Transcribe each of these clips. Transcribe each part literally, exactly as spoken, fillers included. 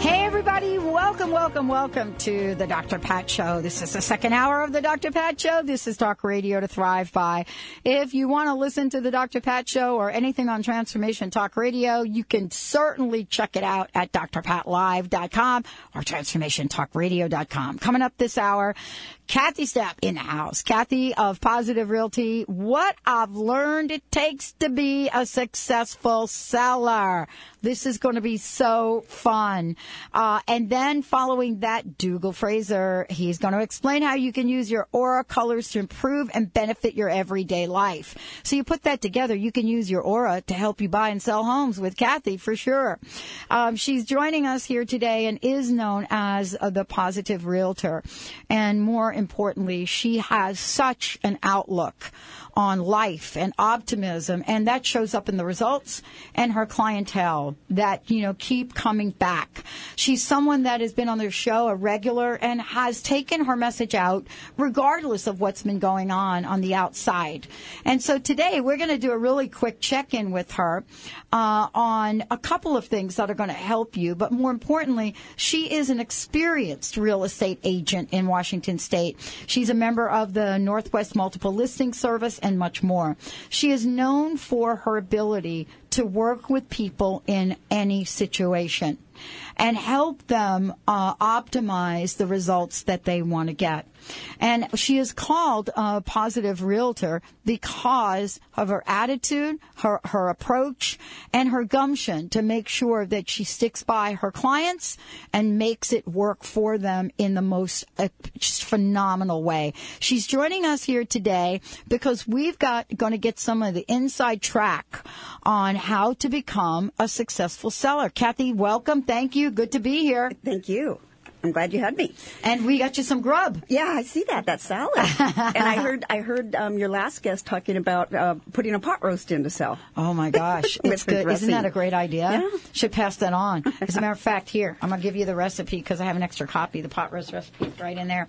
Hey, everybody. Welcome, welcome, welcome to the Doctor Pat Show. This is the second hour of the Doctor Pat Show. This is Talk Radio to Thrive By. If you want to listen to the Doctor Pat Show or anything on Transformation Talk Radio, you can certainly check it out at d r pat live dot com or transformation talk radio dot com. Coming up this hour, Kathy Staup in the house. Kathy of Positive Realty. What I've learned it takes to be a successful seller. This is going to be so fun. Uh, and then following that, Dougal Fraser, he's going to explain how you can use your aura colors to improve and benefit your everyday life. So you put that together, you can use your aura to help you buy and sell homes with Kathy for sure. Um, she's joining us here today and is known as uh, the Positive Realtor. And more importantly, she has such an outlook on life and optimism, and that shows up in the results and her clientele that, you know, keep coming back. She's someone that has been on their show a regular and has taken her message out regardless of what's been going on on the outside. And so today we're going to do a really quick check-in with her uh, on a couple of things that are going to help you. But more importantly, she is an experienced real estate agent in Washington State. She's a member of the Northwest Multiple Listing Service and much more. She is known for her ability to work with people in any situation and help them uh, optimize the results that they want to get. And she is called a Positive Realtor because of her attitude, her, her approach, and her gumption to make sure that she sticks by her clients and makes it work for them in the most uh, phenomenal way. She's joining us here today because we've got going to get some of the inside track on how to become a successful seller. Kathy, welcome. Thank you. Good to be here. Thank you. I'm glad you had me. And we got you some grub. Yeah, I see that. That salad. And I heard I heard um, your last guest talking about uh, putting a pot roast in to sell. Oh, my gosh. It's good. Dressing. Isn't that a great idea? Yeah. Should pass that on. As a matter of fact, here, I'm going to give you the recipe because I have an extra copy, the pot roast recipe right in there.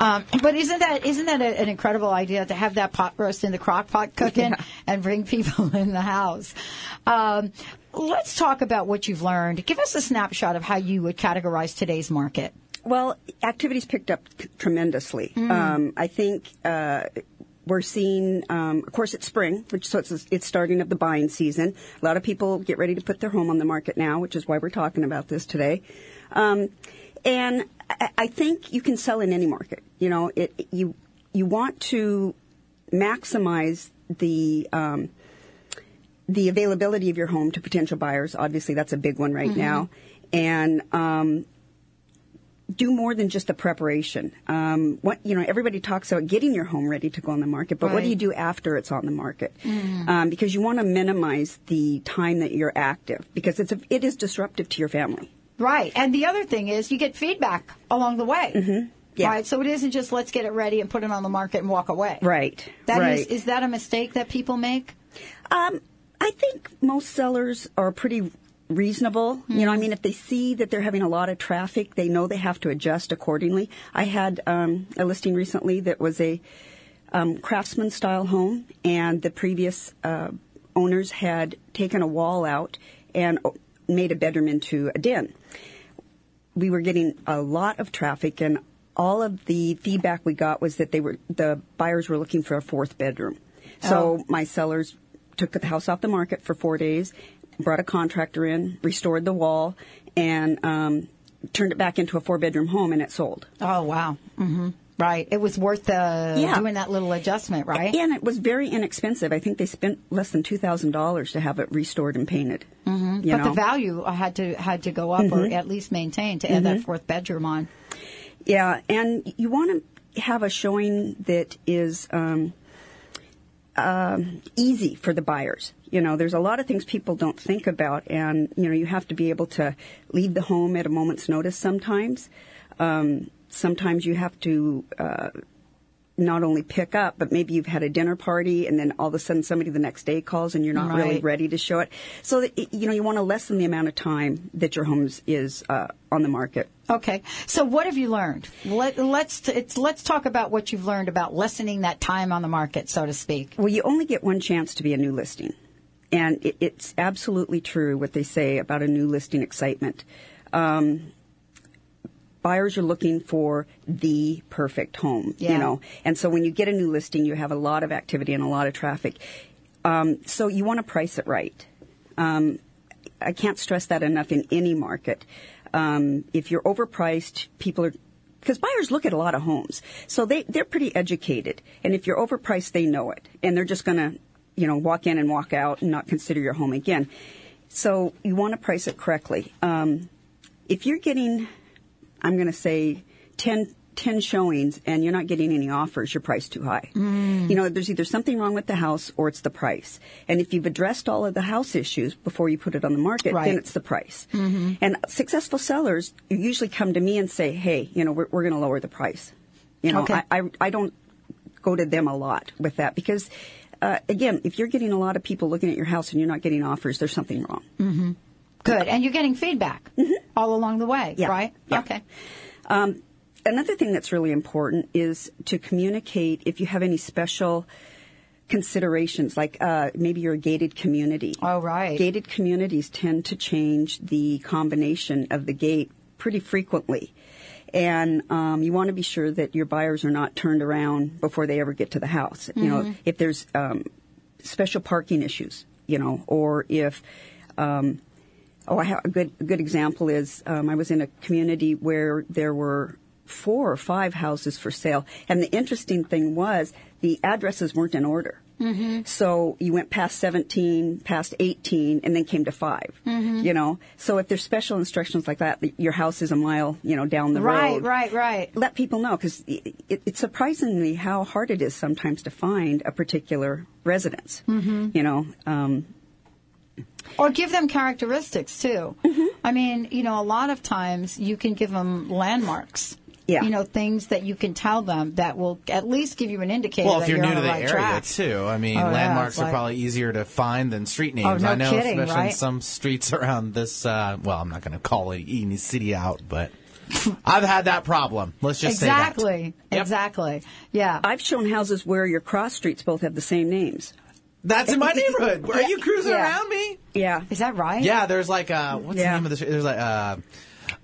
Um, but isn't that isn't that a, an incredible idea to have that pot roast in the crock pot cooking yeah. and bring people in the house? Um Let's talk about what you've learned. Give us a snapshot of how you would categorize today's market. Well, activity's picked up t- tremendously. Mm. Um, I think uh, we're seeing, um, of course, it's spring, which so it's, it's starting of the buying season. A lot of people get ready to put their home on the market now, which is why we're talking about this today. Um, and I, I think you can sell in any market. You know, it, you you want to maximize the um, the availability of your home to potential buyers. Obviously, that's a big one right mm-hmm. now. And um, do more than just the preparation. Um, what you know, everybody talks about getting your home ready to go on the market, but right. what do you do after it's on the market? Mm. Um, because you want to minimize the time that you're active, because it's a, it is disruptive to your family. Right. And the other thing is you get feedback along the way. Mm-hmm. Yeah. Right, so it isn't just let's get it ready and put it on the market and walk away. Right. That right. Is, is that a mistake that people make? Um, I think most sellers are pretty reasonable. Mm-hmm. You know, I mean, if they see that they're having a lot of traffic, they know they have to adjust accordingly. I had um, a listing recently that was a um, craftsman-style home, and the previous uh, owners had taken a wall out and made a bedroom into a den. We were getting a lot of traffic, and all of the feedback we got was that they were the buyers were looking for a fourth bedroom. So oh. my sellers took the house off the market for four days, brought a contractor in, restored the wall, and um, turned it back into a four-bedroom home, and it sold. Oh, wow. Mm-hmm. Right. It was worth uh, yeah. doing that little adjustment, right? And it was very inexpensive. I think they spent less than two thousand dollars to have it restored and painted. Mm-hmm. But know? the value had to had to go up mm-hmm. or at least maintain to add mm-hmm. that fourth bedroom on. Yeah, and you want to have a showing that is um, – Um, easy for the buyers. You know, there's a lot of things people don't think about, and, you know, you have to be able to leave the home at a moment's notice sometimes. Um, sometimes you have to uh, not only pick up, but maybe you've had a dinner party and then all of a sudden somebody the next day calls and you're not right. really ready to show it. So, that, you know, you want to lessen the amount of time that your home is uh, on the market. Okay. So what have you learned? Let, let's it's, let's talk about what you've learned about lessening that time on the market, so to speak. Well, you only get one chance to be a new listing. And it, it's absolutely true what they say about a new listing excitement. Um Buyers are looking for the perfect home, yeah. you know. And so when you get a new listing, you have a lot of activity and a lot of traffic. Um, so you want to price it right. Um, I can't stress that enough in any market. Um, if you're overpriced, people are – because buyers look at a lot of homes. So they, they're pretty educated. And if you're overpriced, they know it. And they're just going to, you know, walk in and walk out and not consider your home again. So you want to price it correctly. Um, if you're getting – I'm going to say ten, ten showings and you're not getting any offers, your price too high. Mm. You know, there's either something wrong with the house or it's the price. And if you've addressed all of the house issues before you put it on the market, right. then it's the price. Mm-hmm. And successful sellers usually come to me and say, hey, you know, we're, we're going to lower the price. You know, okay. I, I, I don't go to them a lot with that because, uh, again, if you're getting a lot of people looking at your house and you're not getting offers, there's something wrong. Mm-hmm. Good. And you're getting feedback mm-hmm. all along the way, yeah. right? Yeah. Okay. Um, another thing that's really important is to communicate if you have any special considerations, like uh, maybe you're a gated community. Oh, right. Gated communities tend to change the combination of the gate pretty frequently. And um, you want to be sure that your buyers are not turned around before they ever get to the house. Mm-hmm. You know, if there's um, special parking issues, you know, or if... Um, Oh, I have a good, good example is um, I was in a community where there were four or five houses for sale. And the interesting thing was the addresses weren't in order. Mm-hmm. So you went past seventeen, past eighteen, and then came to five, mm-hmm. you know. So if there's special instructions like that, your house is a mile, you know, down the right, road. Right, right, right. Let people know because it, it, it's surprisingly how hard it is sometimes to find a particular residence, mm-hmm. you know. Um Or give them characteristics, too. Mm-hmm. I mean, you know, a lot of times you can give them landmarks. Yeah. You know, things that you can tell them that will at least give you an indicator well, that you're on the right track. Well, if you're new to the area, too. I mean, oh, landmarks yeah, like, are probably easier to find than street names. Oh, no I know, kidding, especially right? in some streets around this, uh, well, I'm not going to call it any city out, but I've had that problem. Let's just exactly. say that. Exactly. Exactly. Yeah. I've shown houses where your cross streets both have the same names. That's in my neighborhood. Are you cruising yeah. around me? Yeah. Is that right? Yeah, there's like, uh, what's yeah. the name of the street? There's like, uh,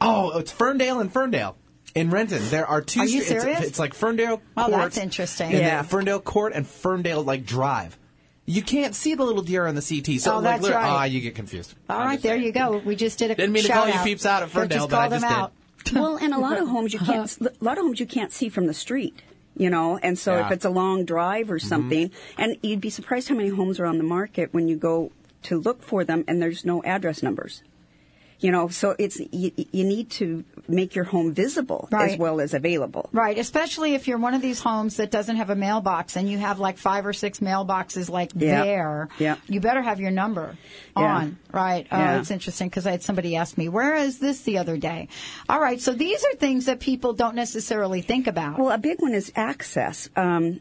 oh, it's Ferndale and Ferndale. In Renton, there are two streets. Are you serious? It's, it's like Ferndale Court. Oh, that's interesting. Yeah. Ferndale Court and Ferndale, like, Drive. You can't see the little deer on the C T. So oh, like, that's right. Ah, oh, you get confused. All right, there you go. We just did a Didn't mean to call out. You peeps out at Ferndale, but I just out. Did. Well, and a lot of homes you can't, a lot of homes you can't see from the street. You know, and so yeah. if it's a long drive or something, mm-hmm. and you'd be surprised how many homes are on the market when you go to look for them and there's no address numbers. You know, so it's you, you need to make your home visible right. as well as available. Right, especially if you're one of these homes that doesn't have a mailbox and you have like five or six mailboxes like yep. there. Yep. You better have your number yeah. on, right? Yeah. Oh, it's interesting because I had somebody ask me, where is this the other day? All right, so these are things that people don't necessarily think about. Well, a big one is access. Um,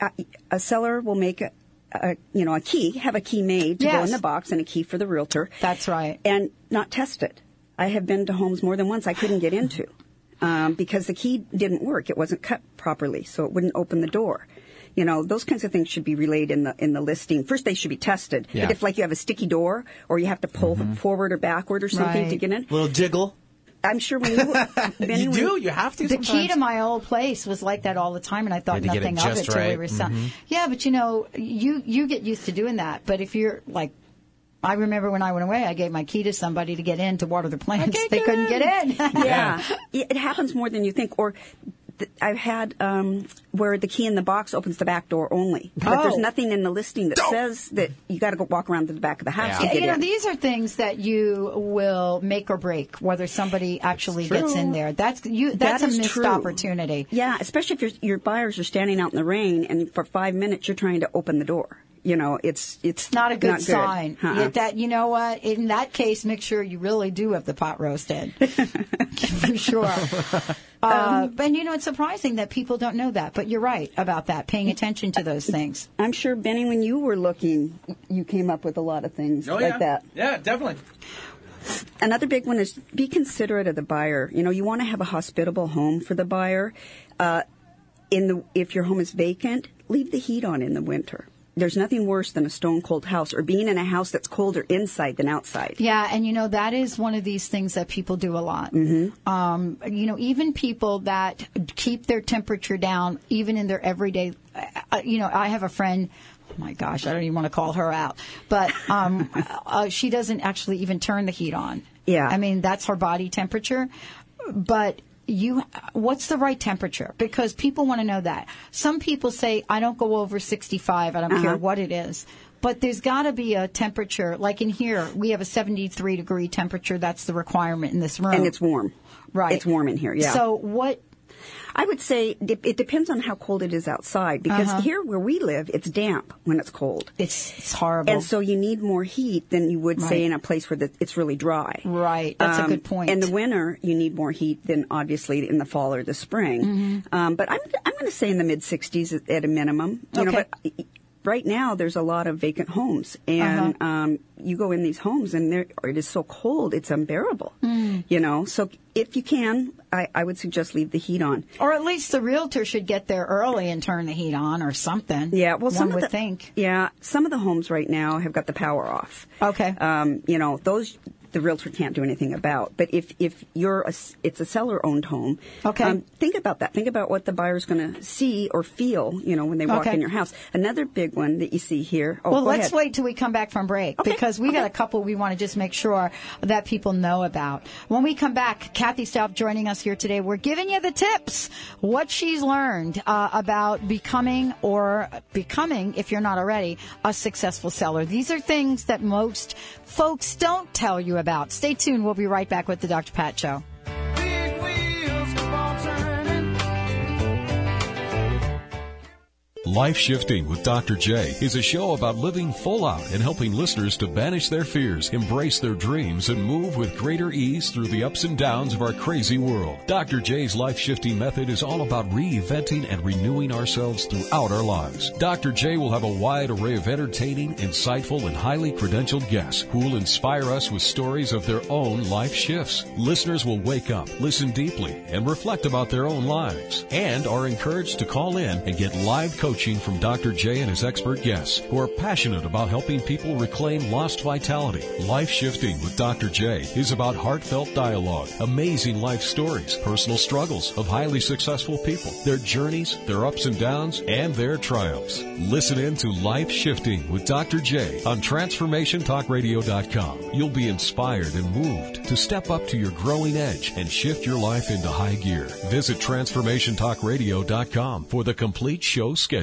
a, a seller will make a, A, you know, a key, have a key made to yes. go in the box and a key for the realtor. That's right. And not test it. I have been to homes more than once I couldn't get into um, because the key didn't work. It wasn't cut properly, so it wouldn't open the door. You know, those kinds of things should be relayed in the in the listing. First, they should be tested. Yeah. But if, like, you have a sticky door or you have to pull mm-hmm. forward or backward or something right. to get in. A little jiggle. I'm sure when you... When you do. You have to The sometimes. Key to my old place was like that all the time, and I thought nothing of it till right. we were selling. Mm-hmm. Yeah, but, you know, you, you get used to doing that. But if you're, like... I remember when I went away, I gave my key to somebody to get in to water the plants. They get couldn't in. Get in. yeah. yeah. It happens more than you think. Or... I've had um, where the key in the box opens the back door only. But oh. there's nothing in the listing that says that you got to go walk around to the back of the house. Yeah. To get you know, in. These are things that you will make or break whether somebody actually gets in there. That's you. That's that a missed true. Opportunity. Yeah, especially if your your buyers are standing out in the rain and for five minutes you're trying to open the door. you know, it's it's not a good, not good. sign. Uh-uh. That, you know what? In that case, make sure you really do have the pot roasted. For sure. Uh, um, and, you know, it's surprising that people don't know that. But you're right about that, paying attention to those things. I'm sure, Benny, when you were looking, you came up with a lot of things oh, like yeah. that. Yeah, definitely. Another big one is be considerate of the buyer. You know, you want to have a hospitable home for the buyer. Uh, in the if your home is vacant, leave the heat on in the winter. There's nothing worse than a stone-cold house or being in a house that's colder inside than outside. Yeah, and, you know, that is one of these things that people do a lot. Mm-hmm. Um, you know, even people that keep their temperature down, even in their everyday, uh, you know, I have a friend, oh, my gosh, I don't even want to call her out, but um, uh, she doesn't actually even turn the heat on. Yeah. I mean, that's her body temperature, but... You, what's the right temperature? Because people want to know that. Some people say, I don't go over sixty-five. I don't uh-huh. care what it is. But there's got to be a temperature. Like in here, we have a seventy-three degree temperature. That's the requirement in this room. And it's warm. Right. It's warm in here, yeah. So what... I would say it depends on how cold it is outside, because uh-huh. here where we live, it's damp when it's cold. It's, it's horrible. And so you need more heat than you would, right. say, in a place where the, it's really dry. Right. That's um, a good point. In the winter, you need more heat than, obviously, in the fall or the spring. Mm-hmm. Um, but I'm I'm going to say in the mid-sixties at a minimum. You okay. know, but right now, there's a lot of vacant homes, and uh-huh. um, you go in these homes, and there, it is so cold, it's unbearable, mm. you know. So if you can, I, I would suggest leave the heat on. Or at least the realtor should get there early and turn the heat on or something. Yeah, well, some one would the, think. Yeah, some of the homes right now have got the power off. Okay. Um, you know, those... the realtor can't do anything about. But if, if you're a, it's a seller-owned home, okay. um, think about that. Think about what the buyer's going to see or feel, you know, when they walk okay. in your house. Another big one that you see here. Oh, well, let's ahead. wait till we come back from break, okay. because we okay. got a couple we want to just make sure that people know about. When we come back, Kathy Staup joining us here today. We're giving you the tips, what she's learned uh, about becoming or becoming, if you're not already, a successful seller. These are things that most folks don't tell you about. Stay tuned. We'll be right back with the Doctor Pat Show. Life Shifting with Doctor J is a show about living full out and helping listeners to banish their fears, embrace their dreams, and move with greater ease through the ups and downs of our crazy world. Doctor J's Life Shifting method is all about reinventing and renewing ourselves throughout our lives. Doctor J will have a wide array of entertaining, insightful, and highly credentialed guests who will inspire us with stories of their own life shifts. Listeners will wake up, listen deeply, and reflect about their own lives, and are encouraged to call in and get live coaching Coaching from Doctor J and his expert guests who are passionate about helping people reclaim lost vitality. Life Shifting with Doctor J is about heartfelt dialogue, amazing life stories, personal struggles of highly successful people, their journeys, their ups and downs, and their triumphs. Listen in to Life Shifting with Doctor J on Transformation Talk Radio dot com. You'll be inspired and moved to step up to your growing edge and shift your life into high gear. Visit Transformation Talk Radio dot com for the complete show schedule.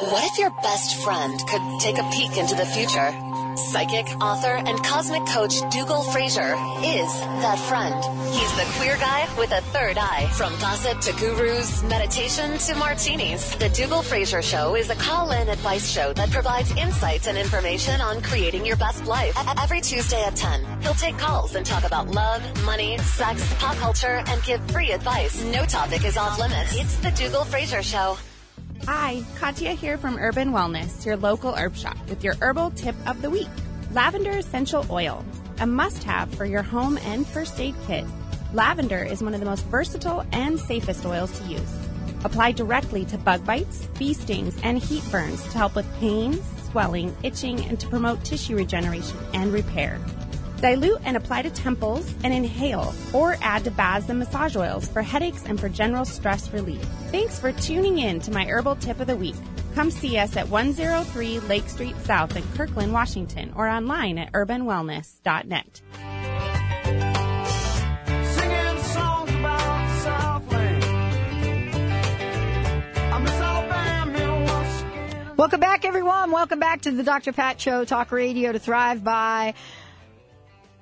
What if your best friend could take a peek into the future? Psychic, author, and cosmic coach Dougal Fraser is that friend. He's the queer guy with a third eye. From gossip to gurus, meditation to martinis, The Dougal Fraser Show is a call-in advice show that provides insights and information on creating your best life. Every Tuesday at ten, he'll take calls and talk about love, money, sex, pop culture, and give free advice. No topic is off limits. It's The Dougal Fraser Show. Hi, Katya here from Urban Wellness, your local herb shop, with your herbal tip of the week. Lavender essential oil, a must-have for your home and first aid kit. Lavender is one of the most versatile and safest oils to use. Apply directly to bug bites, bee stings, and heat burns to help with pain, swelling, itching, and to promote tissue regeneration and repair. Dilute and apply to temples and inhale, or add to baths and massage oils for headaches and for general stress relief. Thanks for tuning in to my Herbal Tip of the Week. Come see us at one oh three Lake Street South in Kirkland, Washington, or online at urban wellness dot net. Welcome back, everyone. Welcome back to the Doctor Pat Show, Talk Radio to Thrive By.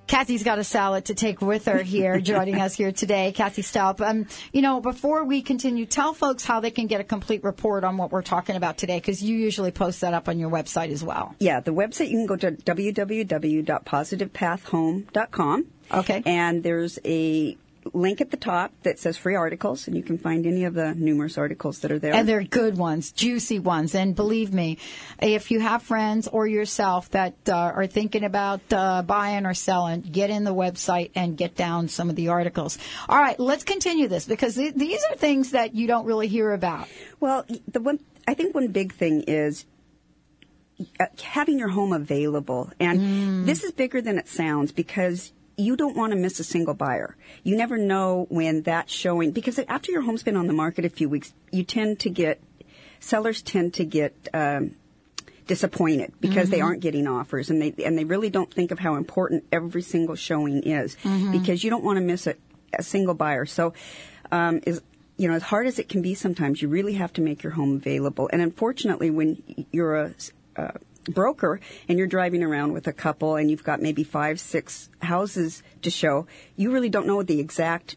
Kathy's got a salad to take with her here, joining us here today, Kathy Staup. Um, you know, before we continue, tell folks how they can get a complete report on what we're talking about today, because you usually post that up on your website as well. Yeah, the website, you can go to w w w dot positive path home dot com. Okay. And there's a link at the top that says free articles, and you can find any of the numerous articles that are there. And they're good ones, juicy ones. And believe me, if you have friends or yourself that uh, are thinking about uh, buying or selling, get in the website and get down some of the articles. All right, let's continue this, because th- these are things that you don't really hear about. Well, the one I think one big thing is having your home available. And mm. this is bigger than it sounds, because you don't want to miss a single buyer. You never know when that's showing, because after your home's been on the market a few weeks, you tend to get, sellers tend to get um, disappointed because mm-hmm. they aren't getting offers, and they and they really don't think of how important every single showing is, mm-hmm. because you don't want to miss a, a single buyer. So, um, is you know, as hard as it can be sometimes, you really have to make your home available. And unfortunately, when you're a uh, broker and you're driving around with a couple and you've got maybe five, six houses to show, you really don't know the exact,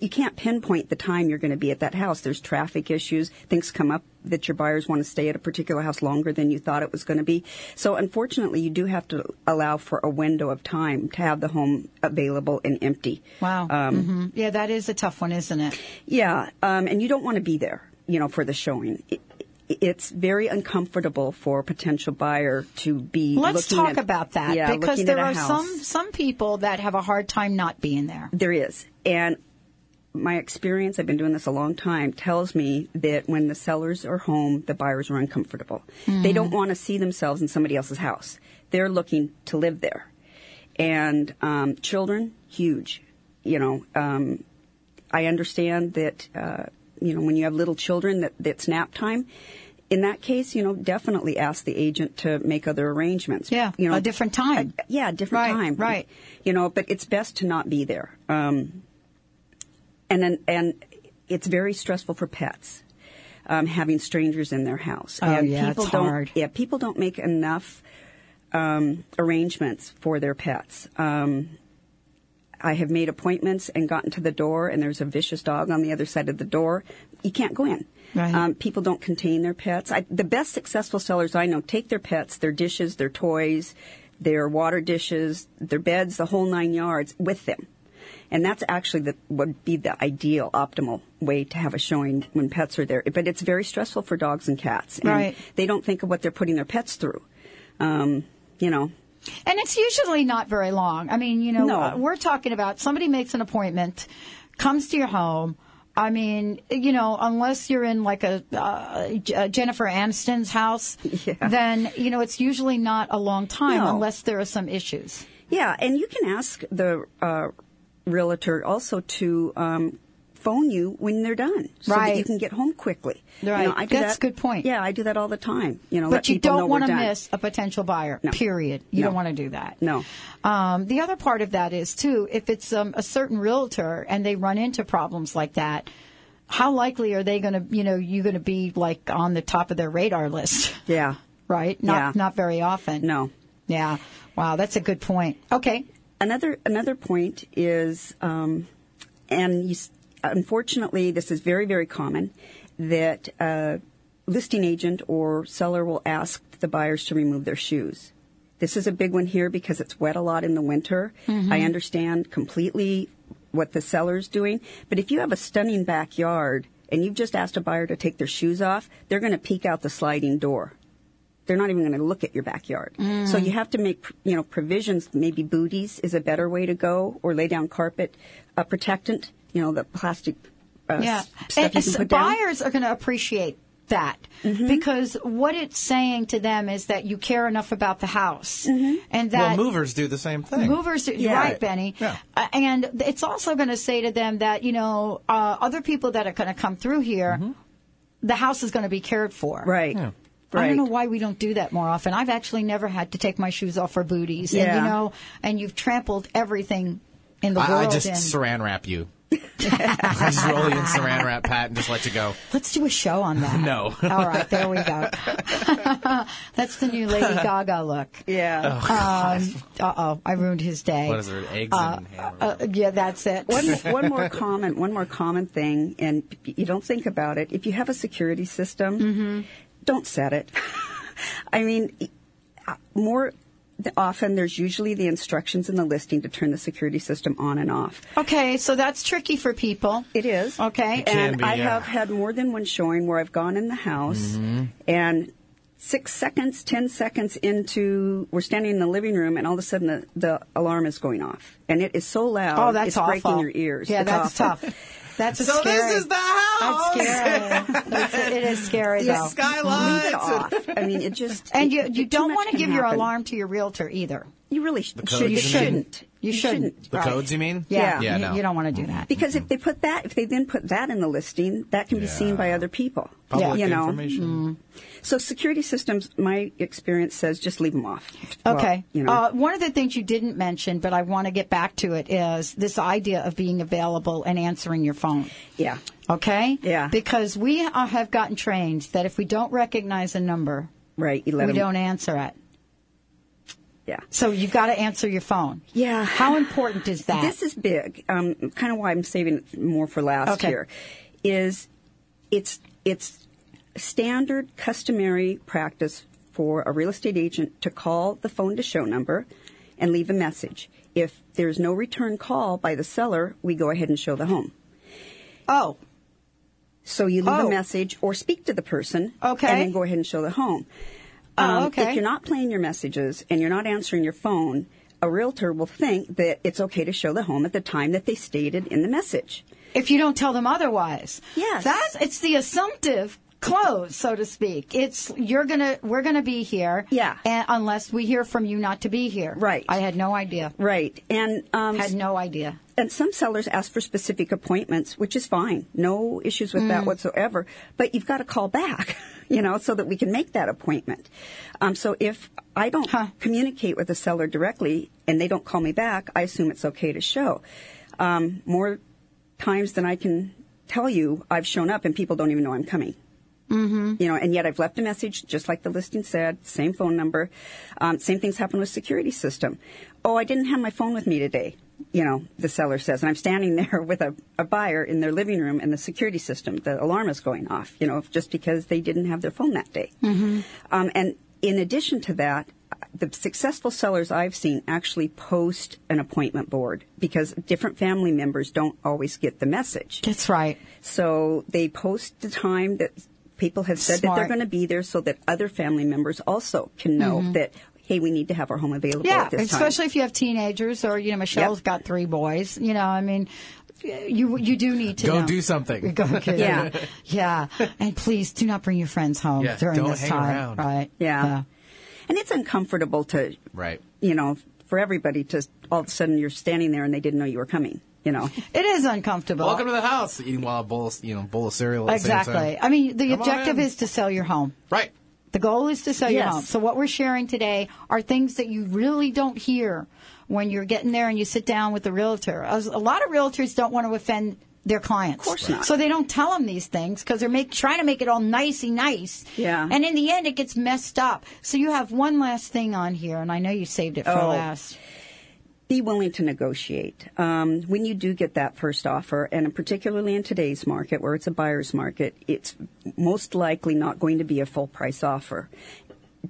you can't pinpoint the time you're going to be at that house. There's traffic issues, things come up that your buyers want to stay at a particular house longer than you thought it was going to be. So unfortunately, you do have to allow for a window of time to have the home available and empty. Wow. Um, mm-hmm. Yeah, that is a tough one, isn't it? Yeah. Um, and you don't want to be there, you know, for the showing. It, It's very uncomfortable for a potential buyer to be Let's looking at. Let's talk about that, yeah, because there are some, some people that have a hard time not being there. There is. And my experience, I've been doing this a long time, tells me that when the sellers are home, the buyers are uncomfortable. Mm. They don't want to see themselves in somebody else's house. They're looking to live there. And um, children, huge. You know, um, I understand that... Uh, You know, when you have little children, that that's nap time. In that case, you know, definitely ask the agent to make other arrangements. Yeah, you know, a different time. A, yeah, a different right, time. Right. You know, but it's best to not be there. Um, and then, and it's very stressful for pets, um, having strangers in their house. Oh, and yeah, people it's don't, hard. Yeah, people don't make enough um, arrangements for their pets. Um I have made appointments and gotten to the door, and there's a vicious dog on the other side of the door. You can't go in. Right. Um, people don't contain their pets. I, the best successful sellers I know take their pets, their dishes, their toys, their water dishes, their beds, the whole nine yards with them. And that's actually the, would be the ideal, optimal way to have a showing when pets are there. But it's very stressful for dogs and cats. And right. they don't think of what they're putting their pets through, um, you know. And it's usually not very long. I mean, you know, no. we're talking about somebody makes an appointment, comes to your home. I mean, you know, unless you're in like a uh, Jennifer Aniston's house, yeah. then, you know, it's usually not a long time no. unless there are some issues. Yeah. And you can ask the uh, realtor also to um, phone you when they're done so right. that you can get home quickly. Right. You know, I do That's that, a good point. Yeah, I do that all the time. You know, but you don't want to miss a potential buyer, no. period. You no. don't want to do that. No. Um, the other part of that is, too, if it's um, a certain realtor and they run into problems like that, how likely are they going to, you know, you going to be, like, on the top of their radar list? Yeah. right? Not, yeah. not very often. No. Yeah. Wow, that's a good point. Okay. Another, another point is, um, and you, unfortunately, this is very, very common, that a listing agent or seller will ask the buyers to remove their shoes. This is a big one here because it's wet a lot in the winter. Mm-hmm. I understand completely what the seller's doing. But if you have a stunning backyard, and you've just asked a buyer to take their shoes off, they're going to peek out the sliding door. They're not even going to look at your backyard. Mm. So you have to make, you know, provisions. Maybe booties is a better way to go, or lay down carpet, a protectant, you know, the plastic uh, yeah. stuff and, you can put down. Buyers are going to appreciate that mm-hmm. because what it's saying to them is that you care enough about the house, mm-hmm. and that well, movers do the same thing. Movers, do, yeah. right, Benny? Yeah. Uh, and it's also going to say to them that you know uh, other people that are going to come through here, mm-hmm. the house is going to be cared for, right? Yeah. Right. I don't know why we don't do that more often. I've actually never had to take my shoes off for booties, yeah. and you know, and you've trampled everything in the I, world. I just and... saran wrap you. I just roll you in saran wrap, Pat, and just let you go. Let's do a show on that. No. All right, there we go. That's the new Lady Gaga look. Yeah. Oh, um, uh-oh, I ruined his day. What is it, eggs uh, and ham? Uh, uh, yeah, that's it. One, one more common, one more common thing, and you don't think about it. If you have a security system, mm-hmm. don't set it. I mean, more... often there's usually the instructions in the listing to turn the security system on and off. Okay, so that's tricky for people. It is. Okay. It and be, I yeah. have had more than one showing where I've gone in the house mm-hmm. and six seconds, ten seconds into, we're standing in the living room and all of a sudden the, the alarm is going off. And it is so loud, oh, that's it's awful. breaking your ears. Yeah, it's that's awful. tough. That's so scary. This is the house. That's scary. That's, it is scary, though. The skylights. Leave it off. I mean, it just... And it, you, you don't want to give happen. your alarm to your realtor, either. You really sh- should. You shouldn't. You shouldn't. The right. codes, you mean? Yeah. yeah you, no. you don't want to do that. Because mm-hmm. if they put that, if they then put that in the listing, that can yeah. be seen by other people. Public yeah. you know? information. Mm-hmm. So security systems, my experience says just leave them off. Okay. Well, you know. uh, one of the things you didn't mention, but I want to get back to it, is this idea of being available and answering your phone. Yeah. Okay? Yeah. Because we uh, have gotten trained that if we don't recognize a number, right, you let we them... don't answer it. Yeah. So you've got to answer your phone. Yeah. How important is that? This is big. Um, kind of why I'm saving it more for last okay. year is it's it's... standard customary practice for a real estate agent to call the phone to show number and leave a message. If there's no return call by the seller, we go ahead and show the home. Oh. So you leave oh. a message or speak to the person okay. and then go ahead and show the home. Um, oh, okay. If you're not playing your messages and you're not answering your phone, a realtor will think that it's okay to show the home at the time that they stated in the message. If you don't tell them otherwise. Yes. That's, it's the assumptive close, so to speak. It's you're gonna we're gonna be here, yeah. And unless we hear from you not to be here, right? I had no idea, right? And um, had no idea. And some sellers ask for specific appointments, which is fine, no issues with mm. that whatsoever. But you've got to call back, you know, so that we can make that appointment. Um, so if I don't huh. communicate with the seller directly and they don't call me back, I assume it's okay to show. Um, more times than I can tell you, I've shown up and people don't even know I'm coming. Mm-hmm. You know, and yet I've left a message, just like the listing said, same phone number. Um, same things happen with security system. Oh, I didn't have my phone with me today, you know, the seller says. And I'm standing there with a, a buyer in their living room and the security system, the alarm is going off, you know, just because they didn't have their phone that day. Mm-hmm. Um, and in addition to that, the successful sellers I've seen actually post an appointment board because different family members don't always get the message. That's right. So they post the time that... people have said Smart. that they're going to be there so that other family members also can know mm-hmm. that, hey, we need to have our home available yeah, at this time. Yeah, especially if you have teenagers or, you know, Michelle's yep. got three boys. You know, I mean, you you do need to Go know. do something. Go, okay. Yeah. yeah. And please do not bring your friends home yeah, during don't this hang time. Around. Right. Yeah. yeah. And it's uncomfortable to, right. you know, for everybody to all of a sudden you're standing there and they didn't know you were coming. You know, it is uncomfortable. Welcome to the house. Eating while a bowl, of, you know, bowl of cereal. At exactly. The same time. I mean, the Come objective is to sell your home. Right. The goal is to sell yes. your home. So what we're sharing today are things that you really don't hear when you're getting there and you sit down with the realtor. A lot of realtors don't want to offend their clients. Of course not. So they don't tell them these things because they're make, trying to make it all nicey nice. Yeah. And in the end, it gets messed up. So you have one last thing on here, and I know you saved it for oh. last. Be willing to negotiate. Um, when you do get that first offer, and particularly in today's market where it's a buyer's market, it's most likely not going to be a full price offer.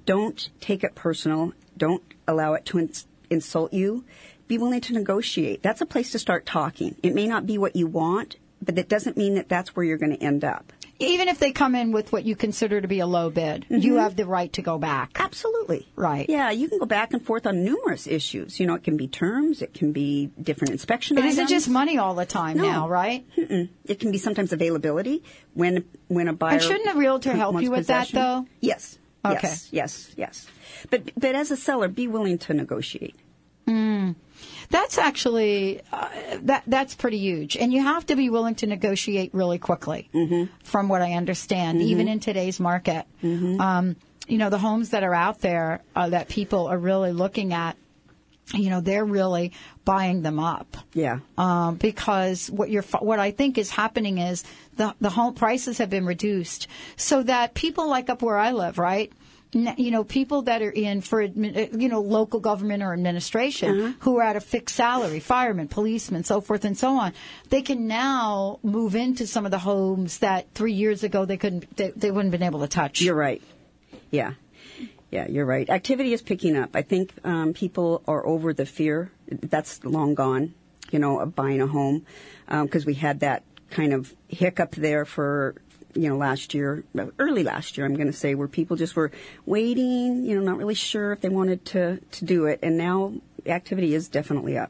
Don't take it personal. Don't allow it to ins- insult you. Be willing to negotiate. That's a place to start talking. It may not be what you want, but it doesn't mean that that's where you're going to end up. Even if they come in with what you consider to be a low bid, mm-hmm. you have the right to go back. Absolutely. Right. Yeah, you can go back and forth on numerous issues. You know, it can be terms. It can be different inspection items. It isn't just money all the time no. now, right? Mm-mm. It can be sometimes availability when when a buyer... And shouldn't a realtor help you with possession. that, though? Yes. Okay. Yes, yes, yes. But, but as a seller, be willing to negotiate. Mm. That's actually, uh, that that's pretty huge. And you have to be willing to negotiate really quickly, mm-hmm. from what I understand, mm-hmm. even in today's market. Mm-hmm. Um, you know, the homes that are out there uh, that people are really looking at, you know, they're really buying them up. Yeah. Um, because what you're, what I think is happening is the, the home prices have been reduced so that people like up where I live, right? You know, people that are in for, you know, local government or administration, mm-hmm. who are at a fixed salary, firemen, policemen, so forth and so on, they can now move into some of the homes that three years ago they couldn't, they, they wouldn't have been able to touch. You're right. Yeah. Yeah, you're right. Activity is picking up. I think um, people are over the fear. That's long gone, you know, of buying a home, because um, we had that kind of hiccup there for... you know, last year, early last year, I'm going to say, where people just were waiting, you know, not really sure if they wanted to, to do it. And now activity is definitely up.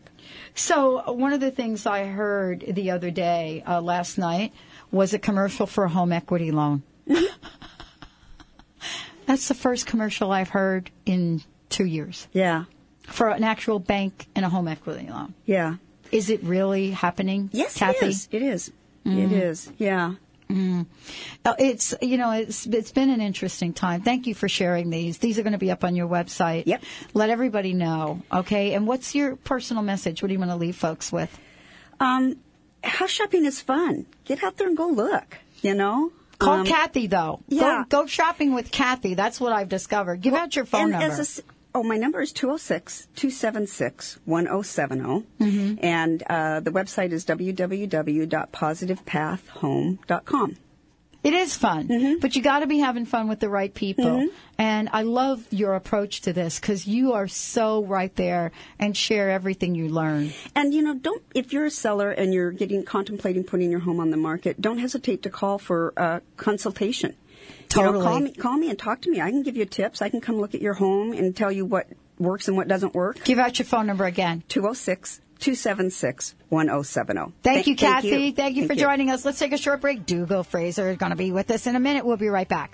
So one of the things I heard the other day, uh, last night, was a commercial for a home equity loan. That's the first commercial I've heard in two years. Yeah. For an actual bank and a home equity loan. Yeah. Is it really happening, Yes, Kathy? it is. It is. Mm. It is, yeah. Mm. It's, you know, it's it's been an interesting time. Thank you for sharing these. These are going to be up on your website. Yep. Let everybody know, okay? And what's your personal message? What do you want to leave folks with? Um, house shopping is fun. Get out there and go look, you know? Call um, Kathy, though. Yeah. Go, go shopping with Kathy. That's what I've discovered. Give well, out your phone number. As a, oh, my number is two oh six, two seven six, one oh seven oh. Mm-hmm. And uh, the website is w w w dot positive path home dot com. It is fun, mm-hmm. but you got to be having fun with the right people. Mm-hmm. And I love your approach to this, because you are so right there and share everything you learn. And, you know, don't, if you're a seller and you're getting contemplating putting your home on the market, don't hesitate to call for uh, consultation. Totally. You know, call me, call me and talk to me. I can give you tips. I can come look at your home and tell you what works and what doesn't work. Give out your phone number again. two oh six, two seven six, one oh seven oh. Thank, Thank you, Kathy. Thank you, thank you for thank joining you. us. Let's take a short break. Dougal Fraser is going to be with us in a minute. We'll be right back.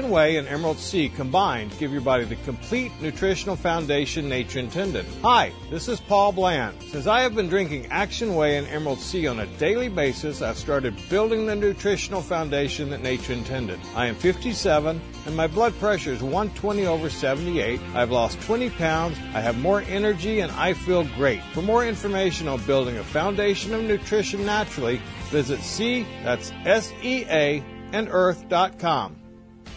Whey and Emerald Sea combined give your body the complete nutritional foundation nature intended. Hi, this is Paul Bland. Since I have been drinking Action Whey and Emerald Sea on a daily basis, I've started building the nutritional foundation that nature intended. I am fifty-seven and my blood pressure is one twenty over seventy-eight. I've lost twenty pounds, I have more energy, and I feel great. For more information on building a foundation of nutrition naturally, visit sea, that's S E A, and earth dot com.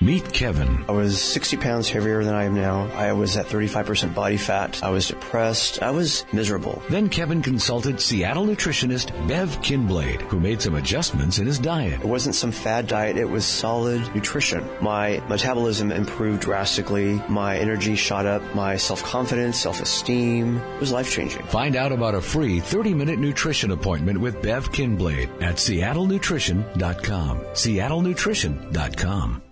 Meet Kevin. I was sixty pounds heavier than I am now. I was at thirty-five percent body fat. I was depressed. I was miserable. Then Kevin consulted Seattle nutritionist Bev Kinblade, who made some adjustments in his diet. It wasn't some fad diet. It was solid nutrition. My metabolism improved drastically. My energy shot up. My self-confidence, self-esteem. It was life-changing. Find out about a free thirty-minute nutrition appointment with Bev Kinblade at seattle nutrition dot com. seattle nutrition dot com.